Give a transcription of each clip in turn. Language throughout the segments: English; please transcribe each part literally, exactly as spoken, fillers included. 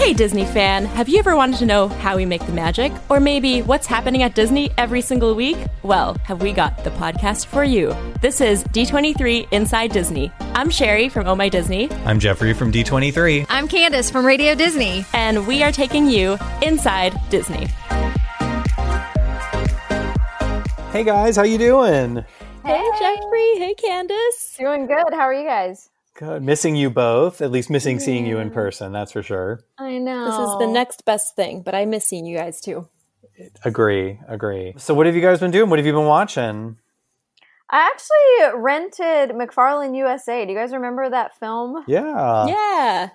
Hey Disney fan, have you ever wanted to know how we make the magic? Or maybe what's happening at Disney every single week? Well, have we got the podcast for you. This is D twenty-three Inside Disney. I'm Sherry from Oh My Disney. I'm Jeffrey from D twenty-three. I'm Candace from Radio Disney. And we are taking you Inside Disney. Hey guys, how you doing? Hey, hey Jeffrey. Hey Candace. Doing good. How are you guys? Good. Missing you both. At least missing seeing you in person, that's for sure. I know. This is the next best thing, but I miss seeing you guys too. Agree. Agree. So what have you guys been doing? What have you been watching? I actually rented McFarlane U S A. Do you guys remember that film? Yeah. Yeah.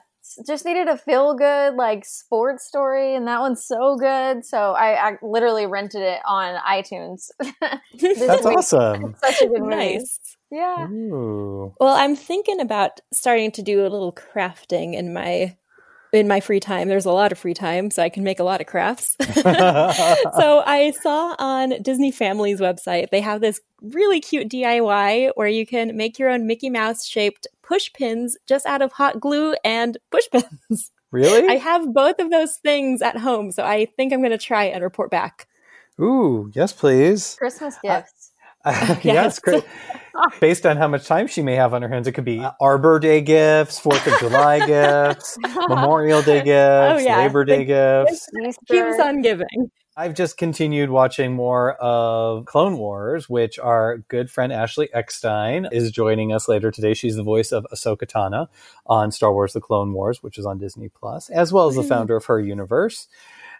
Just needed a feel-good, like, sports story, and that one's so good. So I, I literally rented it on iTunes. That's awesome. Such a good movie. Nice. Yeah. Ooh. Well, I'm thinking about starting to do a little crafting in my in my free time. There's a lot of free time, so I can make a lot of crafts. So I saw on Disney Family's website, they have this really cute D I Y where you can make your own Mickey Mouse-shaped push pins just out of hot glue and push pins. Really? I have both of those things at home, so I think I'm going to try and report back. Ooh, yes, please. Christmas gifts. Uh, uh, yes, yes. Based on how much time she may have on her hands, it could be uh, Arbor Day gifts, fourth of July gifts, Memorial Day gifts, oh, yeah. Labor Day the, gifts. It keeps on giving. I've just continued watching more of Clone Wars, which our good friend Ashley Eckstein is joining us later today. She's the voice of Ahsoka Tano on Star Wars The Clone Wars, which is on Disney Plus, as well as the founder of her universe.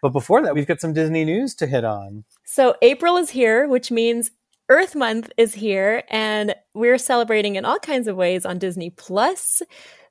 But before that, we've got some Disney news to hit on. So April is here, which means Earth Month is here, and we're celebrating in all kinds of ways on Disney Plus.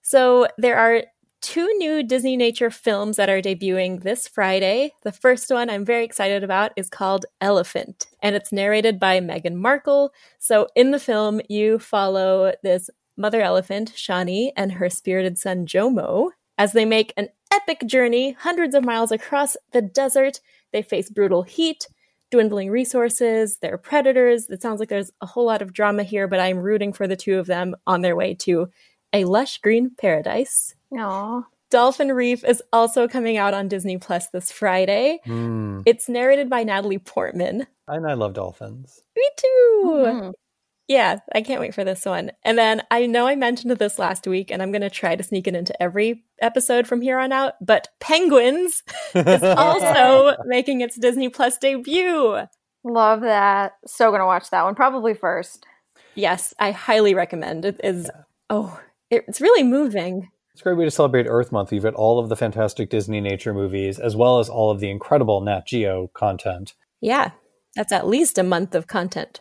So there are two new Disney Nature films that are debuting this Friday. The first one I'm very excited about is called Elephant, and it's narrated by Meghan Markle. So in the film, you follow this mother elephant, Shani, and her spirited son, Jomo, as they make an epic journey hundreds of miles across the desert. They face brutal heat, dwindling resources, they're predators. It sounds like there's a whole lot of drama here, but I'm rooting for the two of them on their way to a lush green paradise. Aww. Dolphin Reef is also coming out on Disney Plus this Friday. Mm. It's narrated by Natalie Portman. And I love dolphins. Me too. Mm-hmm. Yeah, I can't wait for this one. And then I know I mentioned this last week, and I'm going to try to sneak it into every episode from here on out, but Penguins is also making its Disney Plus debut. Love that. So going to watch that one, probably first. Yes, I highly recommend. It is, yeah. oh, it, it's really moving. It's a great way to celebrate Earth Month. You've got all of the fantastic Disney nature movies, as well as all of the incredible Nat Geo content. Yeah, that's at least a month of content.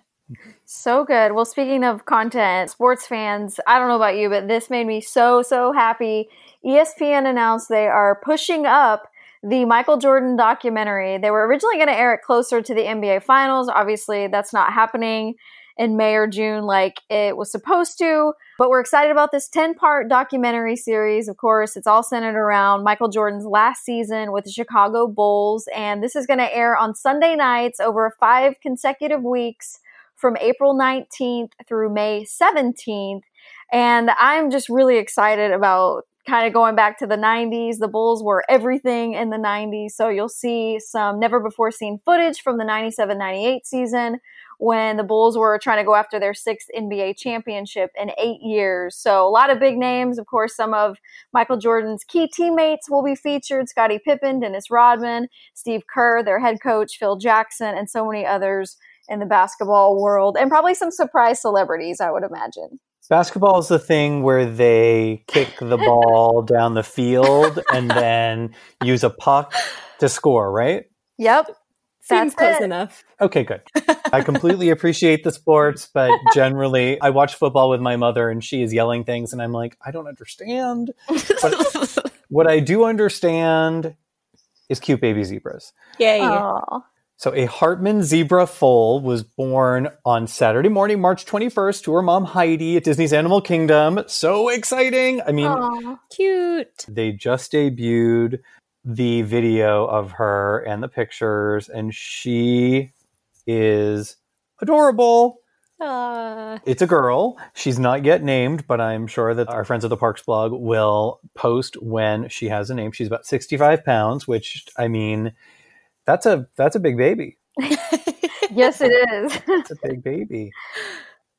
So good. Well, speaking of content, sports fans, I don't know about you, but this made me so, so happy. E S P N announced they are pushing up the Michael Jordan documentary. They were originally going to air it closer to the N B A Finals. Obviously, that's not happening in May or June like it was supposed to. But we're excited about this ten-part documentary series. Of course, it's all centered around Michael Jordan's last season with the Chicago Bulls. And this is going to air on Sunday nights over five consecutive weeks, from April nineteenth through May seventeenth. And I'm just really excited about kind of going back to the nineties. The Bulls were everything in the nineties. So you'll see some never before seen footage from the ninety-seven ninety-eight season when the Bulls were trying to go after their sixth N B A championship in eight years. So a lot of big names. Of course, some of Michael Jordan's key teammates will be featured. Scottie Pippen, Dennis Rodman, Steve Kerr, their head coach, Phil Jackson, and so many others in the basketball world, and probably some surprise celebrities, I would imagine. Basketball is the thing where they kick the ball down the field and then use a puck to score, right? Yep. Seems That's close it. enough. Okay, good. I completely appreciate the sports, but generally I watch football with my mother and she is yelling things and I'm like, I don't understand. But what I do understand is cute baby zebras. Yay. Aww. So a Hartman zebra foal was born on Saturday morning, March twenty-first, to her mom, Heidi, at Disney's Animal Kingdom. So exciting. I mean, aww, cute. They just debuted the video of her and the pictures, and she is adorable. Uh. It's a girl. She's not yet named, but I'm sure that our friends at the Parks blog will post when she has a name. She's about sixty-five pounds, which, I mean, that's a that's a big baby. Yes, it is. It's a big baby.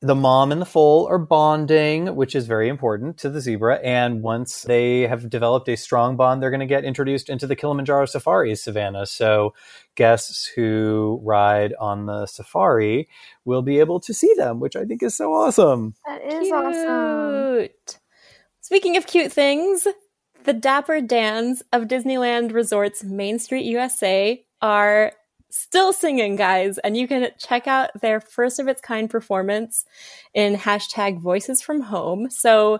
The mom and the foal are bonding, which is very important to the zebra. And once they have developed a strong bond, they're going to get introduced into the Kilimanjaro Safari Savannah. So guests who ride on the safari will be able to see them, which I think is so awesome. That is cute. Awesome. Speaking of cute things, the Dapper Dans of Disneyland Resort's Main Street U S A are still singing, guys, and you can check out their first of its kind performance in hashtag Voices From Home. So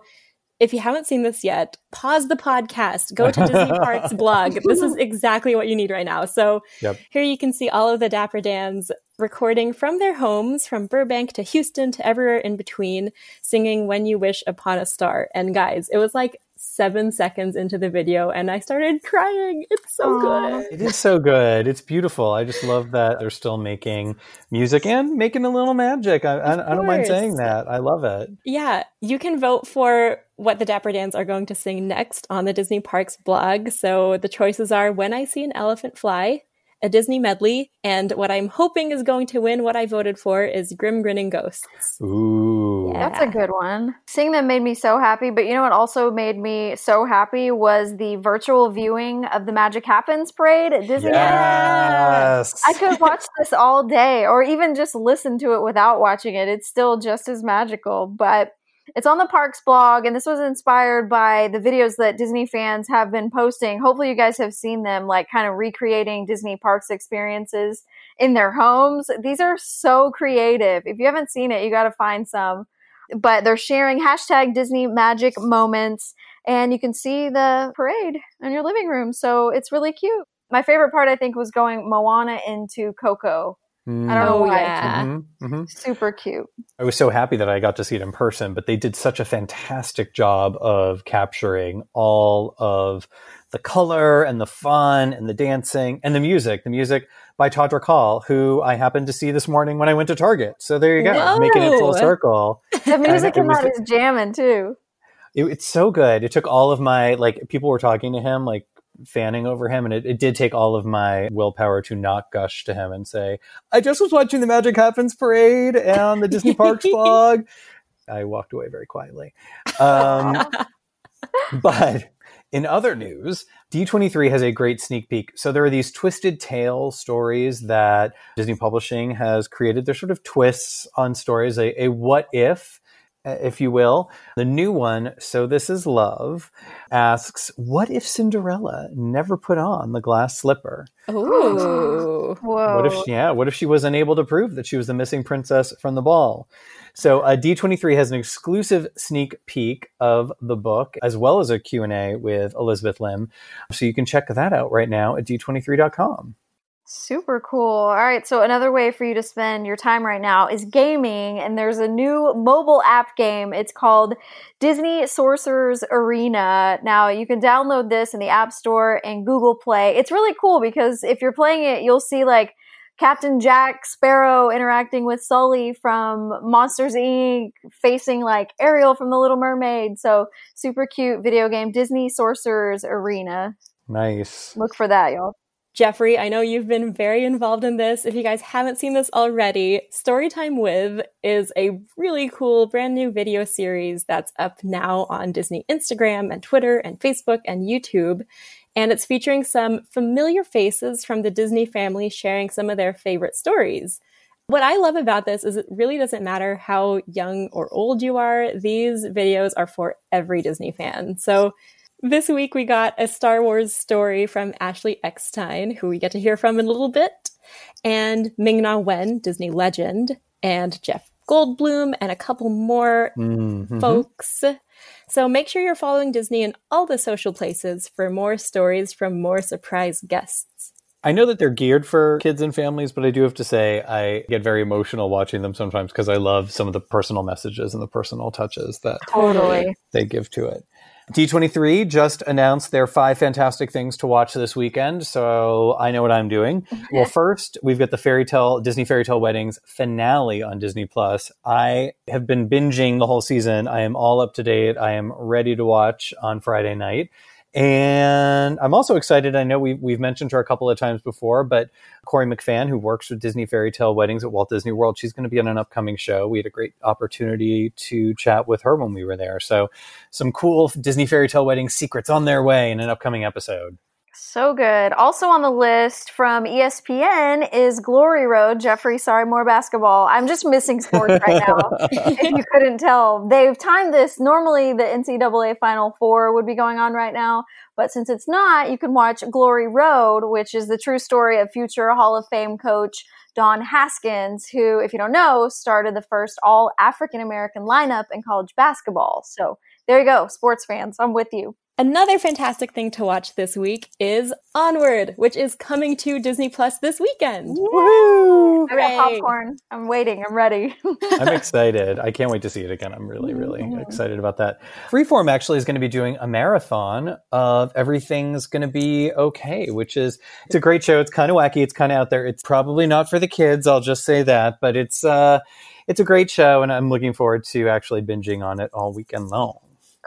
if you haven't seen this yet, pause the podcast, go to Disney Parks blog. This is exactly what you need right now. So yep. Here you can see all of the Dapper Dans recording from their homes, from Burbank to Houston to everywhere in between, singing When You Wish Upon a Star. And guys, it was like seven seconds into the video and I started crying. It's so Aww. Good. It is so good. It's beautiful. I just love that they're still making music and making a little magic. I, I, I don't mind saying that. I love it. Yeah. You can vote for what the Dapper Dans are going to sing next on the Disney Parks blog. So the choices are When I See an Elephant Fly, a Disney medley, and what I'm hoping is going to win what I voted for is Grim Grinning Ghosts. Ooh. Yeah, that's a good one. Seeing them made me so happy, but you know what also made me so happy was the virtual viewing of the Magic Happens Parade at Disneyland. Yes. I could watch this all day or even just listen to it without watching it. It's still just as magical, but it's on the Parks blog, and this was inspired by the videos that Disney fans have been posting. Hopefully you guys have seen them, like kind of recreating Disney Parks experiences in their homes. These are so creative. If you haven't seen it, you got to find some. But they're sharing hashtag Disney Magic Moments, and you can see the parade in your living room. So it's really cute. My favorite part, I think, was going Moana into Coco. I don't know why. Yeah. Mm-hmm, mm-hmm. Super cute. I was so happy that I got to see it in person, but they did such a fantastic job of capturing all of the color and the fun and the dancing and the music. The music by Todd Racall, who I happened to see this morning when I went to Target. So there you go, Whoa. Making it full circle. The music in that is jamming too. It, it's so good. It took all of my, like, people were talking to him, like, fanning over him, and it, it did take all of my willpower to not gush to him and say, I just was watching the Magic Happens Parade and the Disney Parks blog. I walked away very quietly. Um, but in other news, D twenty-three has a great sneak peek. So there are these twisted tale stories that Disney Publishing has created. They're sort of twists on stories, a, a what if, if you will. The new one, So This Is Love, asks, what if Cinderella never put on the glass slipper? Ooh. Whoa. What if she, yeah, what if she was unable to prove that she was the missing princess from the ball? So uh, D twenty-three has an exclusive sneak peek of the book, as well as a Q and A with Elizabeth Lim. So you can check that out right now at D twenty-three dot com. Super cool. All right. So another way for you to spend your time right now is gaming. And there's a new mobile app game. It's called Disney Sorcerer's Arena. Now you can download this in the App Store and Google Play. It's really cool because if you're playing it, you'll see like Captain Jack Sparrow interacting with Sully from Monsters, Incorporated, facing like Ariel from The Little Mermaid. So super cute video game, Disney Sorcerer's Arena. Nice. Look for that, y'all. Jeffrey, I know you've been very involved in this. If you guys haven't seen this already, Storytime With is a really cool brand new video series that's up now on Disney Instagram and Twitter and Facebook and YouTube. And it's featuring some familiar faces from the Disney family sharing some of their favorite stories. What I love about this is it really doesn't matter how young or old you are. These videos are for every Disney fan. So this week, we got a Star Wars story from Ashley Eckstein, who we get to hear from in a little bit, and Ming-Na Wen, Disney legend, and Jeff Goldblum, and a couple more mm-hmm. folks. So make sure you're following Disney in all the social places for more stories from more surprise guests. I know that they're geared for kids and families, but I do have to say I get very emotional watching them sometimes because I love some of the personal messages and the personal touches that totally. They give to it. D twenty-three just announced their five fantastic things to watch this weekend, so I know what I'm doing. Well, first, we've got the Fairytale Disney Fairytale Weddings finale on Disney Plus. I have been binging the whole season. I am all up to date. I am ready to watch on Friday night. And I'm also excited. I know we've, we've mentioned her a couple of times before, but Corey McFan, who works with Disney Fairytale Weddings at Walt Disney World, she's going to be on an upcoming show. We had a great opportunity to chat with her when we were there. So some cool Disney Fairytale Wedding secrets on their way in an upcoming episode. So good. Also on the list from E S P N is Glory Road. Jeffrey, sorry, more basketball. I'm just missing sports right now, if you couldn't tell. They've timed this. Normally the N C double A Final Four would be going on right now, but since it's not, you can watch Glory Road, which is the true story of future Hall of Fame coach Don Haskins, who, if you don't know, started the first all-African-American lineup in college basketball. So there you go, sports fans. I'm with you. Another fantastic thing to watch this week is Onward, which is coming to Disney Plus this weekend. Woo! I got popcorn. I'm waiting. I'm ready. I'm excited. I can't wait to see it again. I'm really, really mm-hmm. excited about that. Freeform actually is going to be doing a marathon of Everything's Going to Be Okay, which is it's a great show. It's kind of wacky. It's kind of out there. It's probably not for the kids. I'll just say that, but it's uh, it's a great show, and I'm looking forward to actually binging on it all weekend long.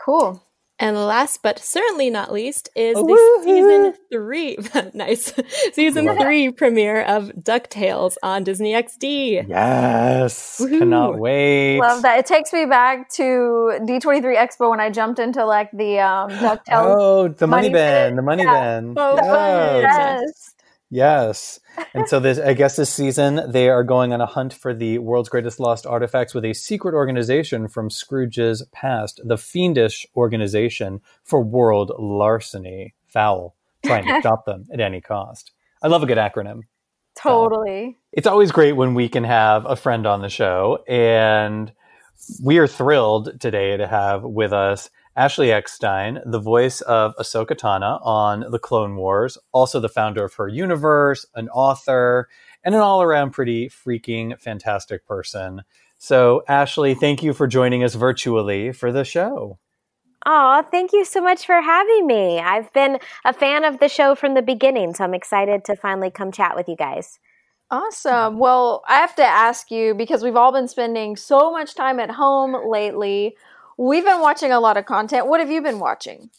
Cool. And last, but certainly not least, is the Woo-hoo! season three, nice, season yeah. three premiere of DuckTales on Disney X D. Yes, Woo-hoo. Cannot wait. Love that. It takes me back to D twenty-three Expo when I jumped into like the um, DuckTales. Oh, the money, money bin, bin, the money yeah. bin. Oh, yes. yes. Yes. And so this, I guess this season, they are going on a hunt for the world's greatest lost artifacts with a secret organization from Scrooge's past, the Fiendish Organization for World Larceny. Foul. Trying to stop them at any cost. I love a good acronym. Totally. Um, it's always great when we can have a friend on the show. And we are thrilled today to have with us Ashley Eckstein, the voice of Ahsoka Tano on The Clone Wars, also the founder of her universe, an author, and an all-around pretty freaking fantastic person. So, Ashley, thank you for joining us virtually for the show. Oh, thank you so much for having me. I've been a fan of the show from the beginning, so I'm excited to finally come chat with you guys. Awesome. Well, I have to ask you, because we've all been spending so much time at home lately, we've been watching a lot of content. What have you been watching?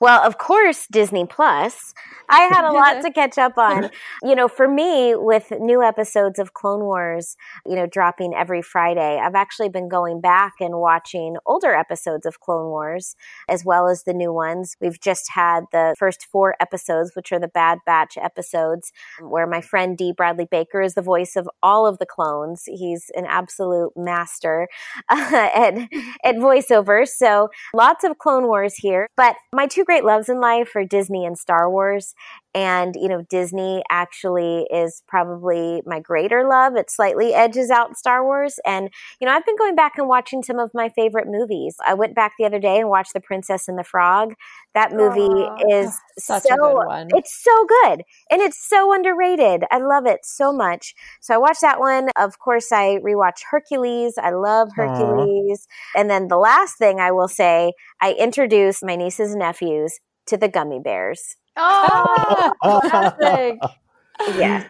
Well, of course, Disney Plus. I had a lot to catch up on. You know, for me, with new episodes of Clone Wars, you know, dropping every Friday, I've actually been going back and watching older episodes of Clone Wars, as well as the new ones. We've just had the first four episodes, which are the Bad Batch episodes, where my friend Dee Bradley Baker is the voice of all of the clones. He's an absolute master uh, at, at voiceover. So lots of Clone Wars here. But my two great loves in life are Disney and Star Wars. And, you know, Disney actually is probably my greater love. It slightly edges out Star Wars. And, you know, I've been going back and watching some of my favorite movies. I went back the other day and watched The Princess and the Frog. That movie Aww, is such so, a good one. It's so good. And it's so underrated. I love it so much. So I watched that one. Of course, I rewatched Hercules. I love Hercules. Aww. And then the last thing I will say, I introduced my nieces and nephews to the gummy bears. Oh, classic. Yes.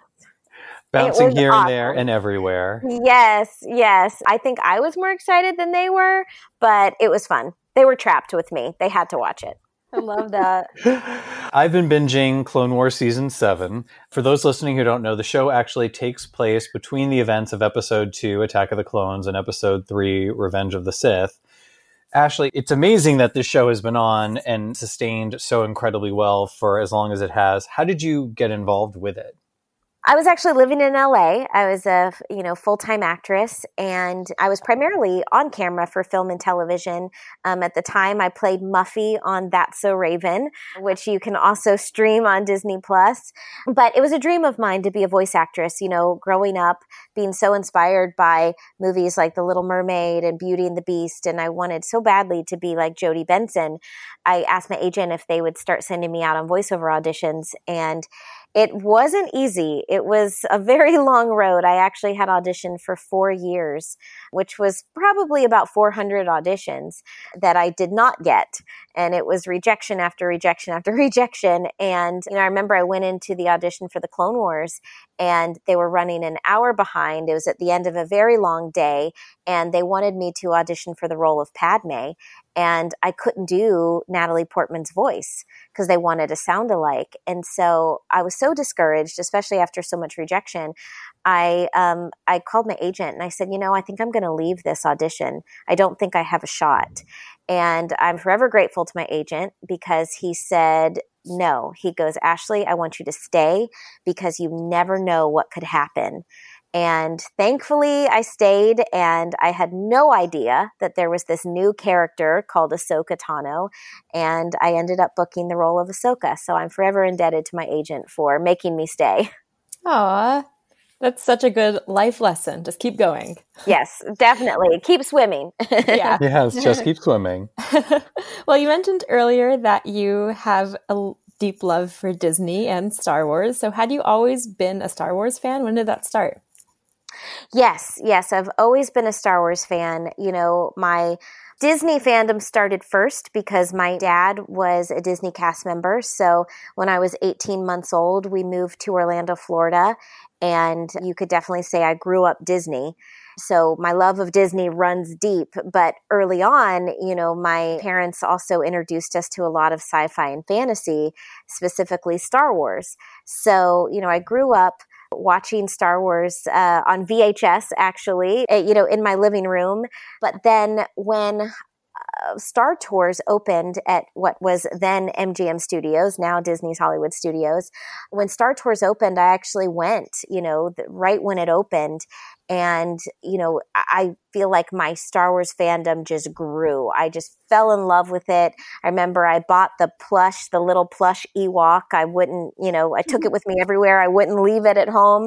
Bouncing here awesome. And there and everywhere. Yes, yes. I think I was more excited than they were, but it was fun. They were trapped with me. They had to watch it. I love that. I've been binging Clone Wars Season seven. For those listening who don't know, the show actually takes place between the events of Episode two, Attack of the Clones, and Episode three, Revenge of the Sith. Ashley, it's amazing that this show has been on and sustained so incredibly well for as long as it has. How did you get involved with it? I was actually living in L A. I was a, you know, full-time actress, and I was primarily on camera for film and television. Um, at the time, I played Muffy on That's So Raven, which you can also stream on Disney Plus. But it was a dream of mine to be a voice actress, you know, growing up, being so inspired by movies like The Little Mermaid and Beauty and the Beast, and I wanted so badly to be like Jodie Benson. I asked my agent if they would start sending me out on voiceover auditions, and It wasn't easy. It was a very long road. I actually had auditioned for four years, which was probably about four hundred auditions that I did not get. And it was rejection after rejection after rejection. And you know, I remember I went into the audition for the Clone Wars and they were running an hour behind. It was at the end of a very long day and they wanted me to audition for the role of Padme. And I couldn't do Natalie Portman's voice because they wanted a sound alike. And so I was so discouraged, especially after so much rejection. I um, I called my agent and I said, you know, I think I'm going to leave this audition. I don't think I have a shot. And I'm forever grateful to my agent because he said, no. He goes, Ashley, I want you to stay because you never know what could happen. And thankfully, I stayed, and I had no idea that there was this new character called Ahsoka Tano, and I ended up booking the role of Ahsoka. So I'm forever indebted to my agent for making me stay. Aw, that's such a good life lesson. Just keep going. Yes, definitely. Keep swimming. Yeah. Yes, just keep swimming. Well, you mentioned earlier that you have a deep love for Disney and Star Wars. So had you always been a Star Wars fan? When did that start? Yes, yes. I've always been a Star Wars fan. You know, my Disney fandom started first because my dad was a Disney cast member. So when I was eighteen months old, we moved to Orlando, Florida, and you could definitely say I grew up Disney. So my love of Disney runs deep. But early on, you know, my parents also introduced us to a lot of sci-fi and fantasy, specifically Star Wars. So, you know, I grew up watching Star Wars uh, on V H S, actually, you know, in my living room. But then when uh, Star Tours opened at what was then M G M Studios, now Disney's Hollywood Studios, when Star Tours opened, I actually went, you know, right when it opened. And, you know, I feel like my Star Wars fandom just grew. I just fell in love with it. I remember I bought the plush, the little plush Ewok. I wouldn't, you know, I took it with me everywhere. I wouldn't leave it at home.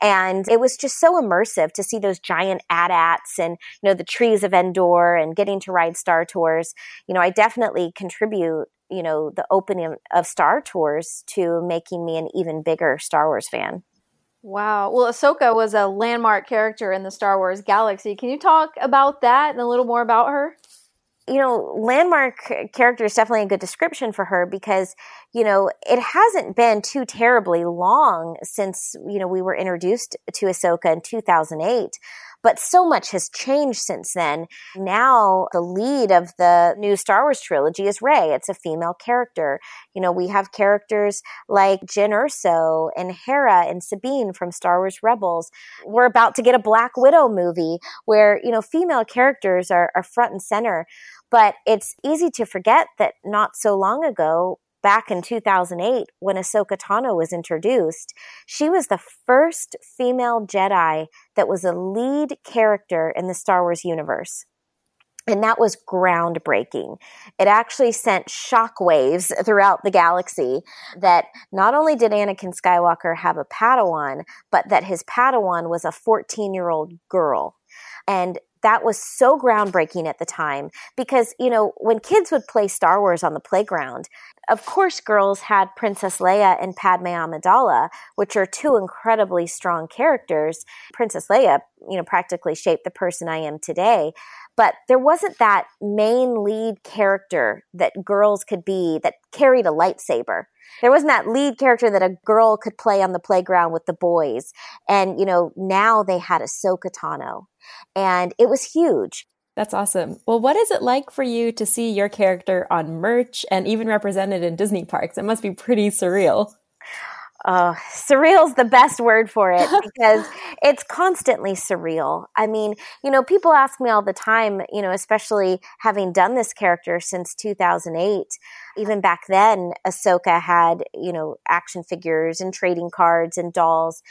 And it was just so immersive to see those giant AT-ATs and, you know, the trees of Endor and getting to ride Star Tours. You know, I definitely contribute, you know, the opening of Star Tours to making me an even bigger Star Wars fan. Wow. Well, Ahsoka was a landmark character in the Star Wars galaxy. Can you talk about that and a little more about her? You know, landmark character is definitely a good description for her because, you know, it hasn't been too terribly long since, you know, we were introduced to Ahsoka in two thousand eight. But so much has changed since then. Now, the lead of the new Star Wars trilogy is Rey. It's a female character. You know, we have characters like Jyn Erso and Hera and Sabine from Star Wars Rebels. We're about to get a Black Widow movie where, you know, female characters are, are front and center. But it's easy to forget that not so long ago, back in two thousand eight, when Ahsoka Tano was introduced, she was the first female Jedi that was a lead character in the Star Wars universe. And that was groundbreaking. It actually sent shockwaves throughout the galaxy that not only did Anakin Skywalker have a Padawan, but that his Padawan was a fourteen-year-old girl. And that was so groundbreaking at the time because, you know, when kids would play Star Wars on the playground, of course, girls had Princess Leia and Padme Amidala, which are two incredibly strong characters. Princess Leia, you know, practically shaped the person I am today. But there wasn't that main lead character that girls could be that carried a lightsaber. There wasn't that lead character that a girl could play on the playground with the boys. And, you know, now they had Ahsoka Tano. And it was huge. That's awesome. Well, what is it like for you to see your character on merch and even represented in Disney parks? It must be pretty surreal. Oh, surreal's the best word for it because it's constantly surreal. I mean, you know, people ask me all the time, you know, especially having done this character since two thousand eight, even back then, Ahsoka had, you know, action figures and trading cards and dolls.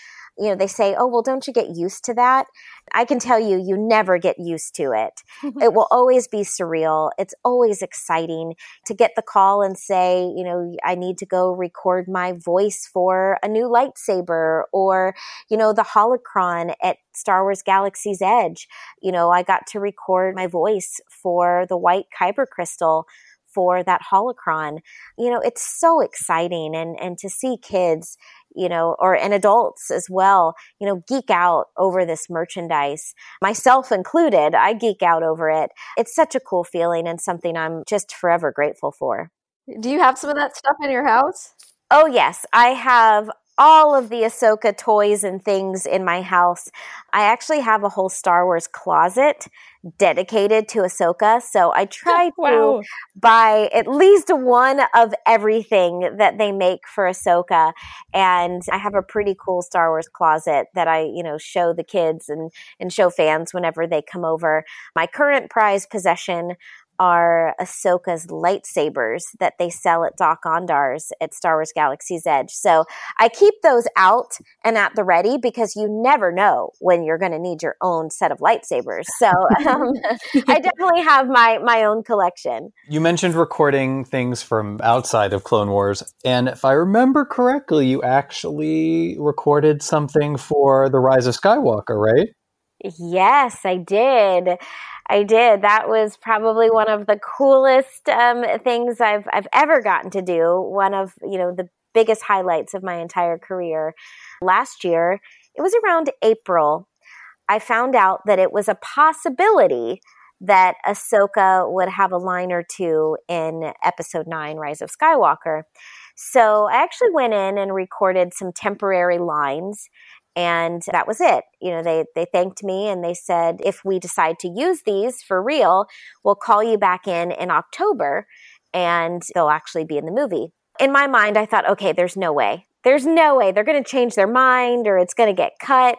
You know, they say, oh, well, don't you get used to that? I can tell you, you never get used to it. It will always be surreal. It's always exciting to get the call and say, you know, I need to go record my voice for a new lightsaber or, you know, the Holocron at Star Wars Galaxy's Edge. You know, I got to record my voice for the white kyber crystal for that Holocron. You know, it's so exciting. And, and to see kids, you know, or and adults as well, you know, geek out over this merchandise, myself included. I geek out over it. It's such a cool feeling and something I'm just forever grateful for. Do you have some of that stuff in your house? Oh, yes. I have all of the Ahsoka toys and things in my house. I actually have a whole Star Wars closet dedicated to Ahsoka. So I try wow. to buy at least one of everything that they make for Ahsoka. And I have a pretty cool Star Wars closet that I, you know, show the kids and, and show fans whenever they come over. My current prized possession are Ahsoka's lightsabers that they sell at Doc Ondar's at Star Wars Galaxy's Edge. So I keep those out and at the ready because you never know when you're going to need your own set of lightsabers. So um, I definitely have my, my own collection. You mentioned recording things from outside of Clone Wars. And if I remember correctly, you actually recorded something for The Rise of Skywalker, right? Yes, I did. I did. That was probably one of the coolest um, things I've I've ever gotten to do. One of, you know, the biggest highlights of my entire career. Last year, it was around April, I found out that it was a possibility that Ahsoka would have a line or two in Episode Nine, Rise of Skywalker. So I actually went in and recorded some temporary lines. And that was it. You know, they, they thanked me and they said, if we decide to use these for real, we'll call you back in in October and they'll actually be in the movie. In my mind, I thought, okay, there's no way. There's no way. They're going to change their mind or it's going to get cut.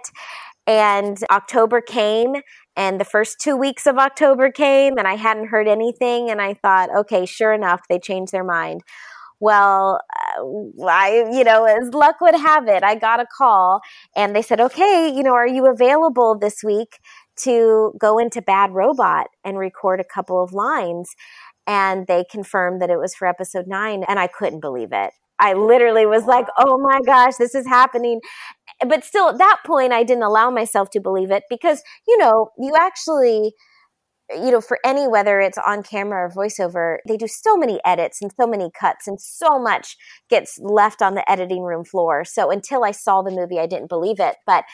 And October came and the first two weeks of October came and I hadn't heard anything. And I thought, okay, sure enough, they changed their mind. Well, I, you know, as luck would have it, I got a call and they said, okay, you know, are you available this week to go into Bad Robot and record a couple of lines? And they confirmed that it was for Episode Nine. And I couldn't believe it. I literally was like, oh my gosh, this is happening. But still at that point, I didn't allow myself to believe it because, you know, you actually you know, for any, whether it's on camera or voiceover, they do so many edits and so many cuts and so much gets left on the editing room floor. So until I saw the movie, I didn't believe it. But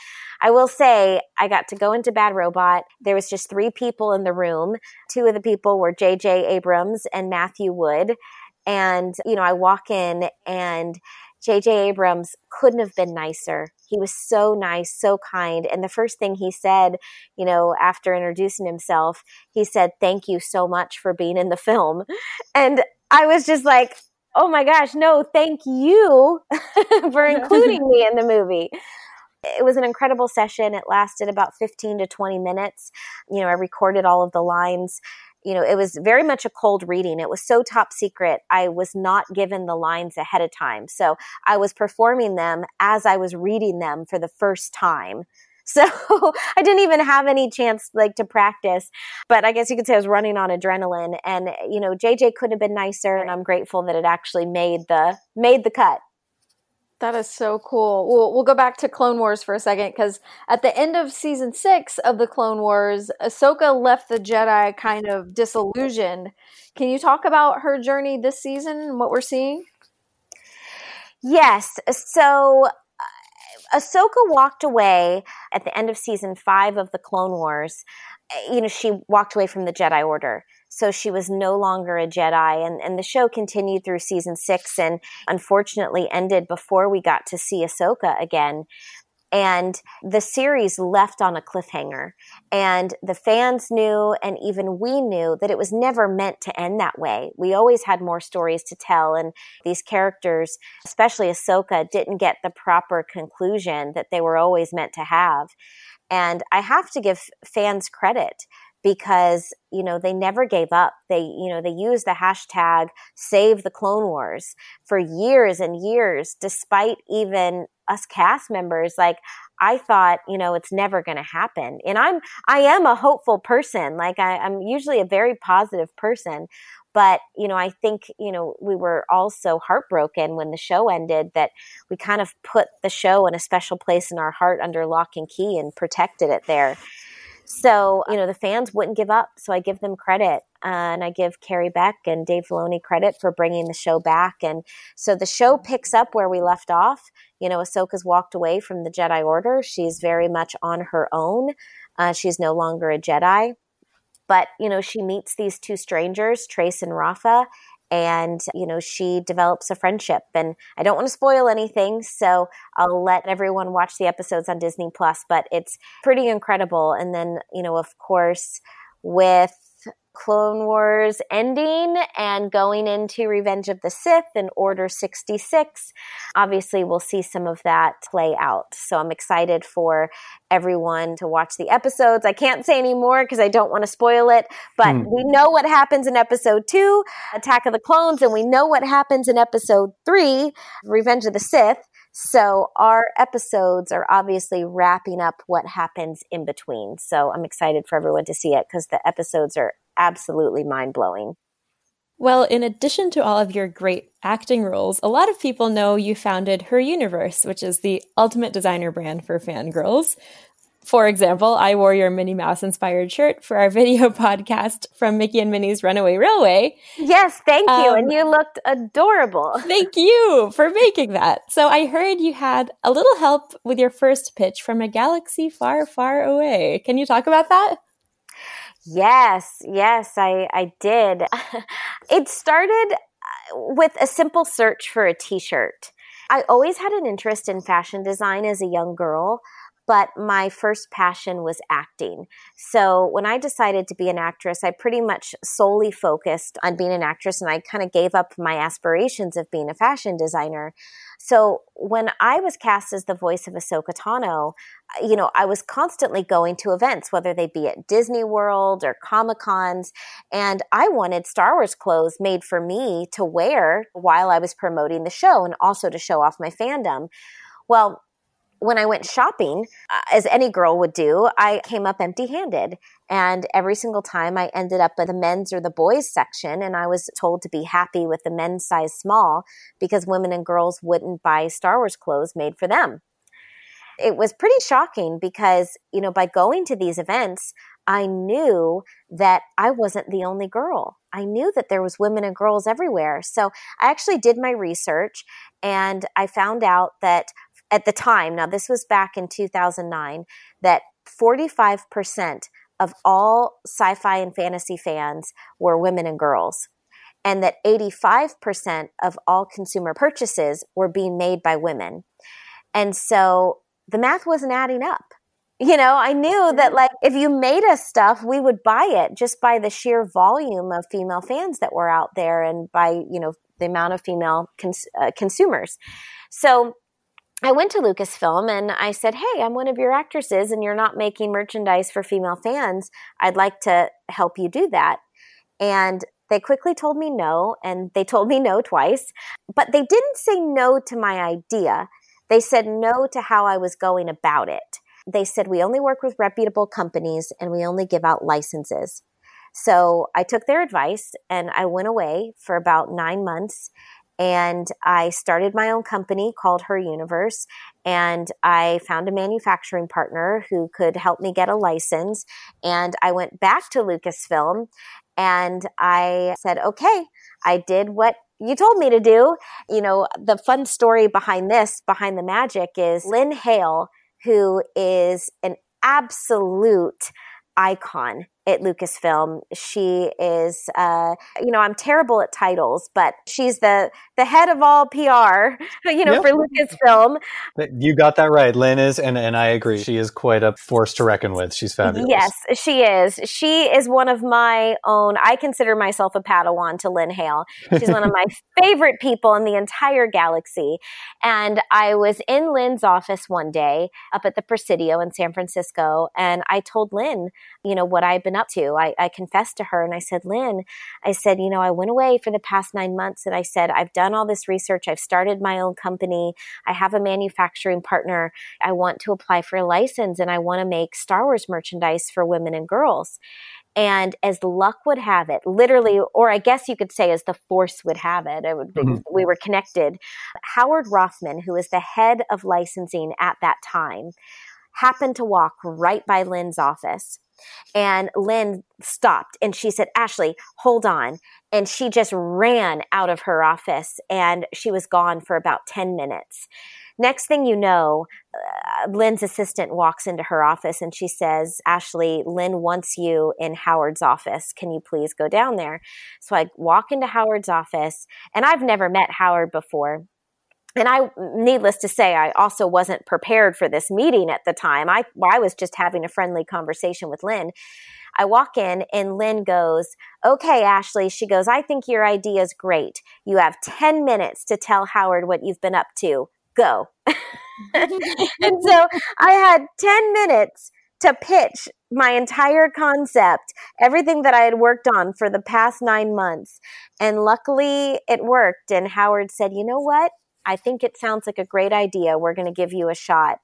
I will say I got to go into Bad Robot. There was just three people in the room. Two of the people were J J Abrams and Matthew Wood. And, you know, I walk in and J J Abrams couldn't have been nicer. He was so nice, so kind. And the first thing he said, you know, after introducing himself, he said, thank you so much for being in the film. And I was just like, oh my gosh, no, thank you for including me in the movie. It was an incredible session. It lasted about fifteen to twenty minutes. You know, I recorded all of the lines. You know, it was very much a cold reading. It was so top secret. I was not given the lines ahead of time. So I was performing them as I was reading them for the first time. So I didn't even have any chance like to practice, but I guess you could say I was running on adrenaline and, you know, J J couldn't have been nicer. And I'm grateful that it actually made the, made the cut. That is so cool. We'll, we'll go back to Clone Wars for a second, because at the end of season six of the Clone Wars, Ahsoka left the Jedi kind of disillusioned. Can you talk about her journey this season and what we're seeing? Yes. So uh, Ahsoka walked away at the end of season five of the Clone Wars. You know, she walked away from the Jedi Order. So she was no longer a Jedi. And, and the show continued through season six and unfortunately ended before we got to see Ahsoka again. And the series left on a cliffhanger. And the fans knew, and even we knew, that it was never meant to end that way. We always had more stories to tell. And these characters, especially Ahsoka, didn't get the proper conclusion that they were always meant to have. And I have to give fans credit, because, you know, they never gave up. They, you know, they used the hashtag Save the Clone Wars for years and years, despite even us cast members. Like, I thought, you know, it's never going to happen. And I'm, I am a hopeful person. Like, I, I'm usually a very positive person. But, you know, I think, you know, we were all so heartbroken when the show ended that we kind of put the show in a special place in our heart under lock and key and protected it there. So, you know, the fans wouldn't give up. So I give them credit. Uh, and I give Carrie Beck and Dave Filoni credit for bringing the show back. And so the show picks up where we left off. you know, Ahsoka's walked away from the Jedi Order. She's very much on her own. Uh, she's no longer a Jedi. But, you know, she meets these two strangers, Trace and Rafa, and, you know, she develops a friendship. And I don't want to spoil anything, so I'll let everyone watch the episodes on Disney Plus, but it's pretty incredible. And then, you know, of course, with Clone Wars ending and going into Revenge of the Sith and Order sixty-six, obviously we'll see some of that play out. So I'm excited for everyone to watch the episodes. I can't say any more because I don't want to spoil it, but mm. we know what happens in episode two, Attack of the Clones, and we know what happens in episode three, Revenge of the Sith. So our episodes are obviously wrapping up what happens in between. So I'm excited for everyone to see it because the episodes are absolutely mind-blowing. Well, in addition to all of your great acting roles, a lot of people know you founded Her Universe, which is the ultimate designer brand for fangirls. For example, I wore your Minnie Mouse-inspired shirt for our video podcast from Mickey and Minnie's Runaway Railway. Yes, thank you. Um, and you looked adorable. Thank you for making that. So I heard you had a little help with your first pitch from a galaxy far, far away. Can you talk about that? Yes, yes, I, I did. It started with a simple search for a t-shirt. I always had an interest in fashion design as a young girl, but my first passion was acting. So when I decided to be an actress, I pretty much solely focused on being an actress, and I kind of gave up my aspirations of being a fashion designer. So when I was cast as the voice of Ahsoka Tano, you know, I was constantly going to events, whether they be at Disney World or Comic-Cons, and I wanted Star Wars clothes made for me to wear while I was promoting the show and also to show off my fandom. Well, when I went shopping, uh, as any girl would do, I came up empty-handed. And every single time I ended up in the men's or the boys section, and I was told to be happy with the men's size small because women and girls wouldn't buy Star Wars clothes made for them. It was pretty shocking because, you know, by going to these events, I knew that I wasn't the only girl. I knew that there was women and girls everywhere. So I actually did my research, and I found out that at the time, now this was back in two thousand nine, that forty-five percent of all sci-fi and fantasy fans were women and girls, and that eighty-five percent of all consumer purchases were being made by women. And so the math wasn't adding up. You know, I knew that, like, if you made us stuff, we would buy it just by the sheer volume of female fans that were out there and by, you know, the amount of female cons- uh, consumers. So I went to Lucasfilm and I said, hey, I'm one of your actresses and you're not making merchandise for female fans. I'd like to help you do that. And they quickly told me no, and they told me no twice. But they didn't say no to my idea. They said no to how I was going about it. They said, we only work with reputable companies and we only give out licenses. So I took their advice and I went away for about nine months. And I started my own company called Her Universe, and I found a manufacturing partner who could help me get a license. And I went back to Lucasfilm and I said, okay, I did what you told me to do. You know, the fun story behind this, behind the magic, is Lynn Hale, who is an absolute icon at Lucasfilm. She is, uh, you know, I'm terrible at titles, but she's the the head of all P R, you know, yep. for Lucasfilm. You got that right. Lynn is, and, and I agree. She is quite a force to reckon with. She's fabulous. Yes, she is. She is one of my own. I consider myself a Padawan to Lynn Hale. She's one of my favorite people in the entire galaxy. And I was in Lynn's office one day up at the Presidio in San Francisco, and I told Lynn, you know, what I've been up to. I, I confessed to her and I said, Lynn, I said, you know, I went away for the past nine months and I said, I've done all this research. I've started my own company. I have a manufacturing partner. I want to apply for a license and I want to make Star Wars merchandise for women and girls. And as luck would have it, literally, or I guess you could say as the force would have it, it would, mm-hmm. we were connected. Howard Rothman, who was the head of licensing at that time, happened to walk right by Lynn's office. And Lynn stopped and she said, Ashley, hold on. And she just ran out of her office and she was gone for about ten minutes. Next thing you know, uh, Lynn's assistant walks into her office and she says, Ashley, Lynn wants you in Howard's office. Can you please go down there? So I walk into Howard's office, and I've never met Howard before. And I, needless to say, I also wasn't prepared for this meeting at the time. I, I was just having a friendly conversation with Lynn. I walk in and Lynn goes, okay, Ashley, she goes, I think your idea is great. You have ten minutes to tell Howard what you've been up to. Go. And so I had ten minutes to pitch my entire concept, everything that I had worked on for the past nine months. And luckily it worked. And Howard said, you know what? I think it sounds like a great idea. We're going to give you a shot.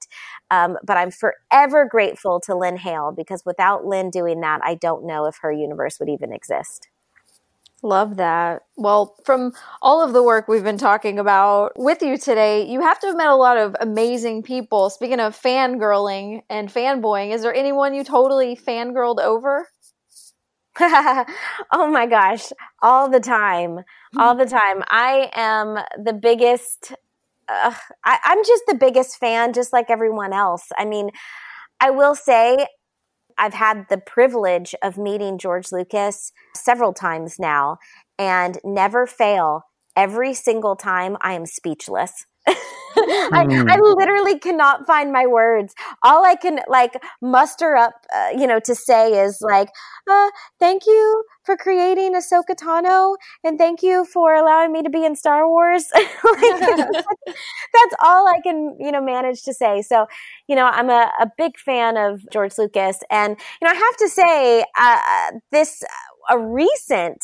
Um, but I'm forever grateful to Lynn Hale, because without Lynn doing that, I don't know if her universe would even exist. Love that. Well, from all of the work we've been talking about with you today, you have to have met a lot of amazing people. Speaking of fangirling and fanboying, is there anyone you totally fangirled over? Oh my gosh, all the time, all the time. I am the biggest, uh, I, I'm just the biggest fan, just like everyone else. I mean, I will say I've had the privilege of meeting George Lucas several times now, and never fail, every single time I am speechless. I, I literally cannot find my words. All I can like muster up, uh, you know, to say is like, uh, thank you for creating Ahsoka Tano, and thank you for allowing me to be in Star Wars. Like, that's, that's all I can, you know, manage to say. So, you know, I'm a, a big fan of George Lucas, and you know, I have to say uh, this a recent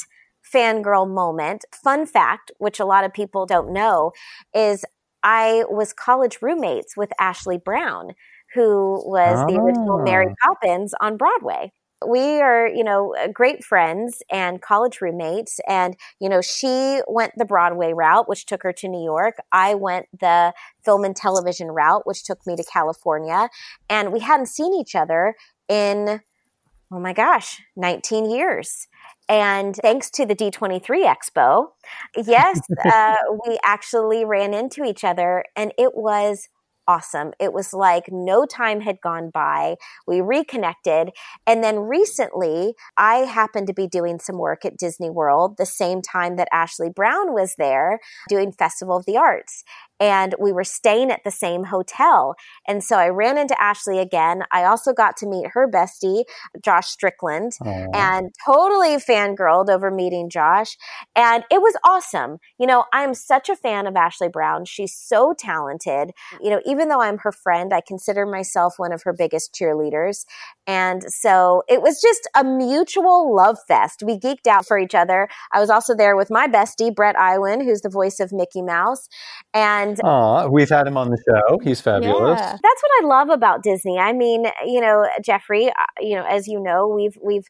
fangirl moment. Fun fact, which a lot of people don't know, is I was college roommates with Ashley Brown, who was oh. the original Mary Poppins on Broadway. We are, you know, great friends and college roommates. And, you know, she went the Broadway route, which took her to New York. I went the film and television route, which took me to California. And we hadn't seen each other in, oh my gosh, nineteen years. And thanks to the D twenty-three Expo, yes, uh, we actually ran into each other, and it was awesome. It was like no time had gone by. We reconnected. And then recently, I happened to be doing some work at Disney World the same time that Ashley Brown was there doing Festival of the Arts. And we were staying at the same hotel. And so I ran into Ashley again. I also got to meet her bestie, Josh Strickland, Aww. and totally fangirled over meeting Josh. And it was awesome. You know, I'm such a fan of Ashley Brown. She's so talented. You know, even though I'm her friend, I consider myself one of her biggest cheerleaders. And so it was just a mutual love fest. We geeked out for each other. I was also there with my bestie, Brett Iwan, who's the voice of Mickey Mouse. And Aw, we've had him on the show. He's fabulous. Yeah. That's what I love about Disney. I mean, you know, Jeffrey, you know, as you know, we've we've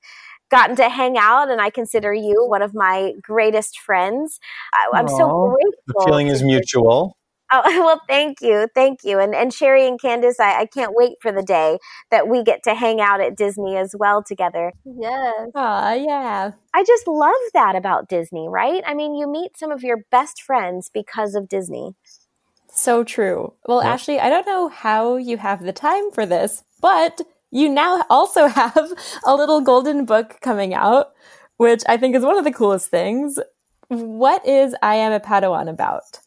gotten to hang out, and I consider you one of my greatest friends. I, I'm Aww, so grateful. The feeling is mutual. Oh, well, thank you. Thank you. And and Sherry and Candace, I, I can't wait for the day that we get to hang out at Disney as well together. Yes. Oh, yeah. I just love that about Disney, right? I mean, you meet some of your best friends because of Disney. So true. Well, yeah. Ashley, I don't know how you have the time for this, but you now also have a little golden book coming out, which I think is one of the coolest things. What is I Am a Padawan about?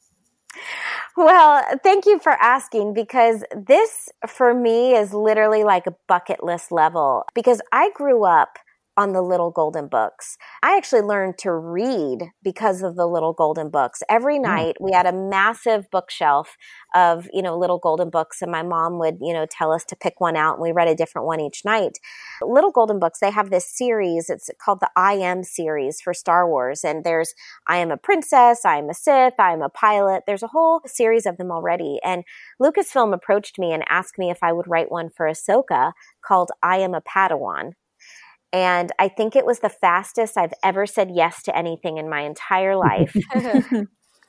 Well, thank you for asking, because this for me is literally like a bucket list level, because I grew up on the Little Golden Books. I actually learned to read because of the Little Golden Books. Every night we had a massive bookshelf of, you know, Little Golden Books, and my mom would, you know, tell us to pick one out, and we read a different one each night. Little Golden Books, they have this series, it's called the I Am series for Star Wars, and there's I Am a Princess, I Am a Sith, I Am a Pilot. There's a whole series of them already, and Lucasfilm approached me and asked me if I would write one for Ahsoka called I Am a Padawan. And I think it was the fastest I've ever said yes to anything in my entire life.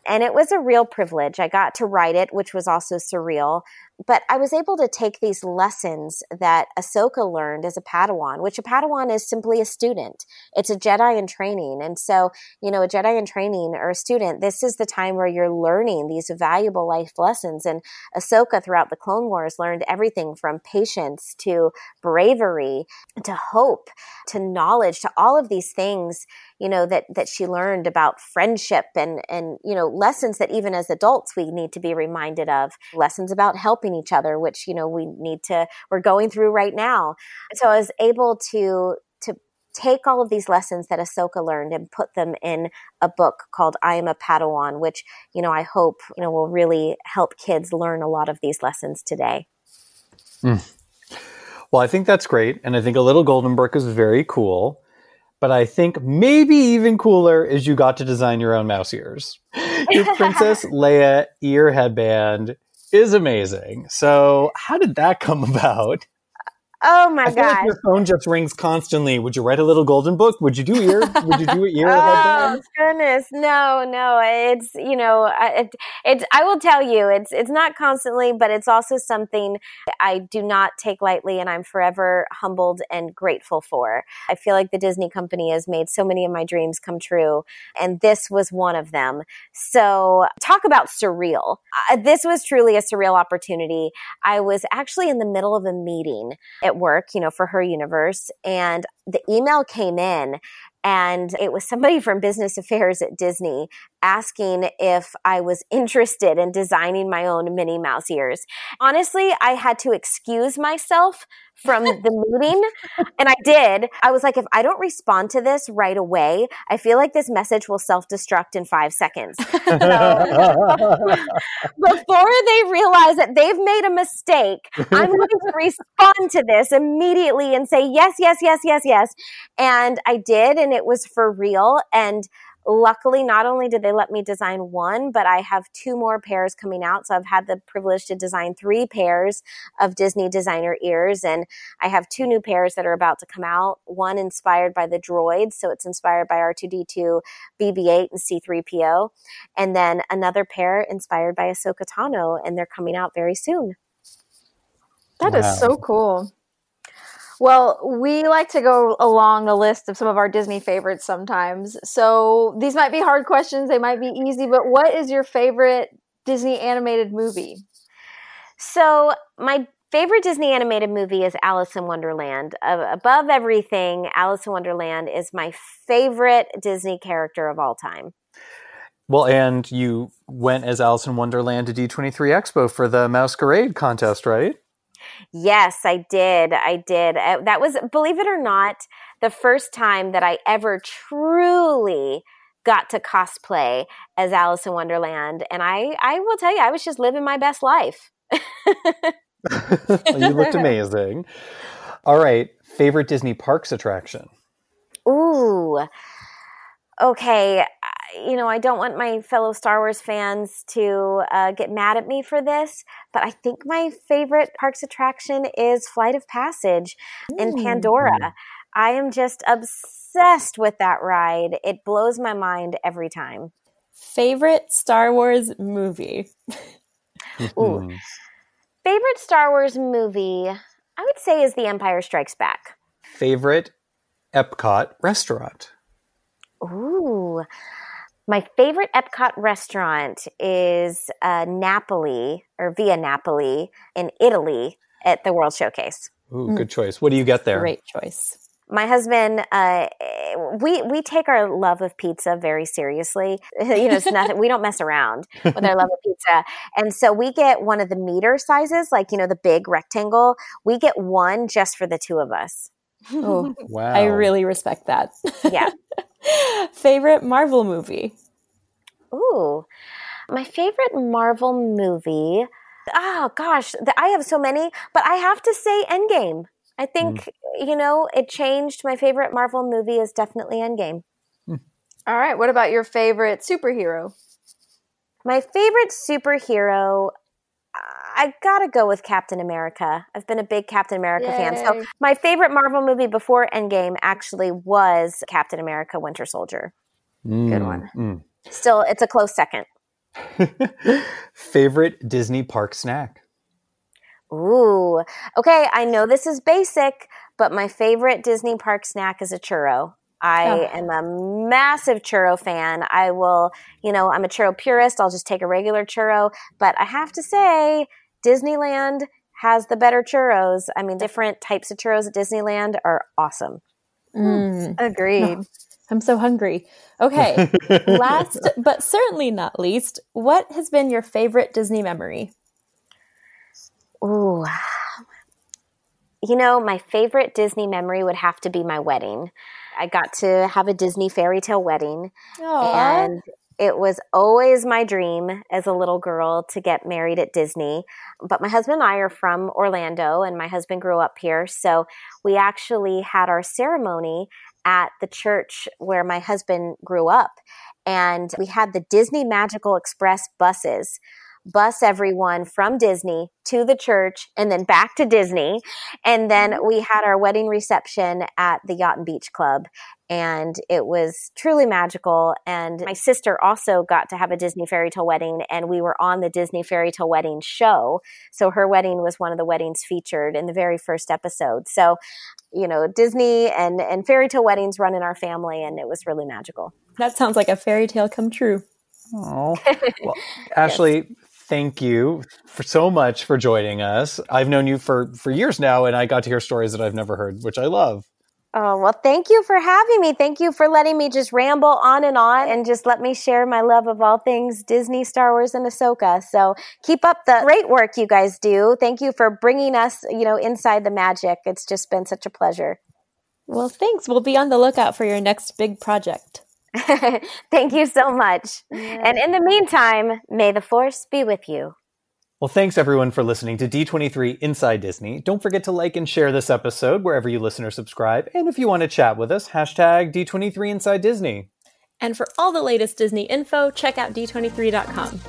And it was a real privilege. I got to write it, which was also surreal. But I was able to take these lessons that Ahsoka learned as a Padawan, which a Padawan is simply a student. It's a Jedi in training. And so, you know, a Jedi in training or a student, this is the time where you're learning these valuable life lessons. And Ahsoka throughout the Clone Wars learned everything from patience to bravery to hope to knowledge to all of these things, you know, that, that she learned about friendship and, and, you know, lessons that even as adults we need to be reminded of, lessons about helping each other, which, you know, we need to, we're going through right now. So I was able to, to take all of these lessons that Ahsoka learned and put them in a book called I Am a Padawan, which, you know, I hope, you know, will really help kids learn a lot of these lessons today. Mm. Well, I think that's great. And I think A Little Golden Book is very cool. But I think maybe even cooler is you got to design your own mouse ears. Your Princess Leia ear headband is amazing. So how did that come about? Oh my gosh. Like your phone just rings constantly. Would you write a little golden book? Would you do ear? Would you do an ear? Oh goodness. No, no. It's, you know, it, it's, I will tell you, it's, it's not constantly, but it's also something I do not take lightly and I'm forever humbled and grateful for. I feel like the Disney company has made so many of my dreams come true. And this was one of them. So talk about surreal. Uh, this was truly a surreal opportunity. I was actually in the middle of a meeting at work, you know, for her universe. And the email came in and it was somebody from business affairs at Disney asking if I was interested in designing my own Minnie Mouse ears. Honestly, I had to excuse myself from the meeting. And I did. I was like, if I don't respond to this right away, I feel like this message will self-destruct in five seconds. So, before they realize that they've made a mistake, I'm going to respond to this immediately and say, yes, yes, yes, yes, yes. And I did. And it was for real. And luckily, not only did they let me design one, but I have two more pairs coming out. So I've had the privilege to design three pairs of Disney designer ears. And I have two new pairs that are about to come out. One inspired by the droids. So it's inspired by R two D two, B B eight, and C three P O. And then another pair inspired by Ahsoka Tano. And they're coming out very soon. That wow. is so cool. Well, we like to go along the list of some of our Disney favorites sometimes. So these might be hard questions. They might be easy. But what is your favorite Disney animated movie? So my favorite Disney animated movie is Alice in Wonderland. Uh, above everything, Alice in Wonderland is my favorite Disney character of all time. Well, and you went as Alice in Wonderland to D twenty-three Expo for the Mouseparade contest, right? Yes, I did. I did. That was, believe it or not, the first time that I ever truly got to cosplay as Alice in Wonderland. And I, I will tell you, I was just living my best life. You looked amazing. All right. Favorite Disney parks attraction? Ooh. Okay. You know, I don't want my fellow Star Wars fans to uh, get mad at me for this, but I think my favorite parks attraction is Flight of Passage Ooh. in Pandora. I am just obsessed with that ride. It blows my mind every time. Favorite Star Wars movie? Ooh. Favorite Star Wars movie, I would say, is The Empire Strikes Back. Favorite Epcot restaurant? Ooh. My favorite Epcot restaurant is uh, Napoli or Via Napoli in Italy at the World Showcase. Ooh, good choice. What do you get there? Great choice. My husband, uh, we we take our love of pizza very seriously. You know, it's nothing. We don't mess around with our love of pizza, and so we get one of the meter sizes, like you know, the big rectangle. We get one just for the two of us. Ooh, wow! I really respect that. Yeah. Favorite Marvel movie? Ooh, my favorite Marvel movie. Oh, gosh, I have so many, but I have to say Endgame. I think, mm. you know, it changed. My favorite Marvel movie is definitely Endgame. Mm. All right. What about your favorite superhero? My favorite superhero, I gotta go with Captain America. I've been a big Captain America Yay. fan. So my favorite Marvel movie before Endgame actually was Captain America Winter Soldier. Mm, Good one. Mm. Still, it's a close second. Favorite Disney park snack? Ooh. Okay, I know this is basic, but my favorite Disney park snack is a churro. I oh. am a massive churro fan. I will, you know, I'm a churro purist. I'll just take a regular churro. But I have to say, Disneyland has the better churros. I mean, different types of churros at Disneyland are awesome. Mm. Agreed. Oh, I'm so hungry. Okay. Last, but certainly not least, what has been your favorite Disney memory? Ooh. You know, my favorite Disney memory would have to be my wedding. I got to have a Disney fairytale wedding. Aww. And it was always my dream as a little girl to get married at Disney. But my husband and I are from Orlando, and my husband grew up here. So we actually had our ceremony at the church where my husband grew up. And we had the Disney Magical Express buses. Bus everyone from Disney to the church and then back to Disney. And then we had our wedding reception at the Yacht and Beach Club. And it was truly magical. And my sister also got to have a Disney fairytale wedding, and we were on the Disney fairytale wedding show. So her wedding was one of the weddings featured in the very first episode. So, you know, Disney and, and fairytale weddings run in our family, and it was really magical. That sounds like a fairy tale come true. Oh, well, Ashley, yes. Thank you for so much for joining us. I've known you for, for years now, and I got to hear stories that I've never heard, which I love. Oh, well, thank you for having me. Thank you for letting me just ramble on and on and just let me share my love of all things Disney, Star Wars, and Ahsoka. So keep up the great work you guys do. Thank you for bringing us, you know, inside the magic. It's just been such a pleasure. Well, thanks. We'll be on the lookout for your next big project. Thank you so much. Yeah. And in the meantime, may the Force be with you. Well, thanks everyone for listening to D twenty-three Inside Disney. Don't forget to like and share this episode wherever you listen or subscribe. And if you want to chat with us, hashtag D twenty-three Inside Disney. And for all the latest Disney info, check out D twenty-three dot com.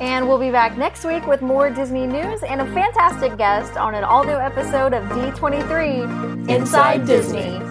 And we'll be back next week with more Disney news and a fantastic guest on an all-new episode of D twenty-three Inside, Inside Disney. Disney.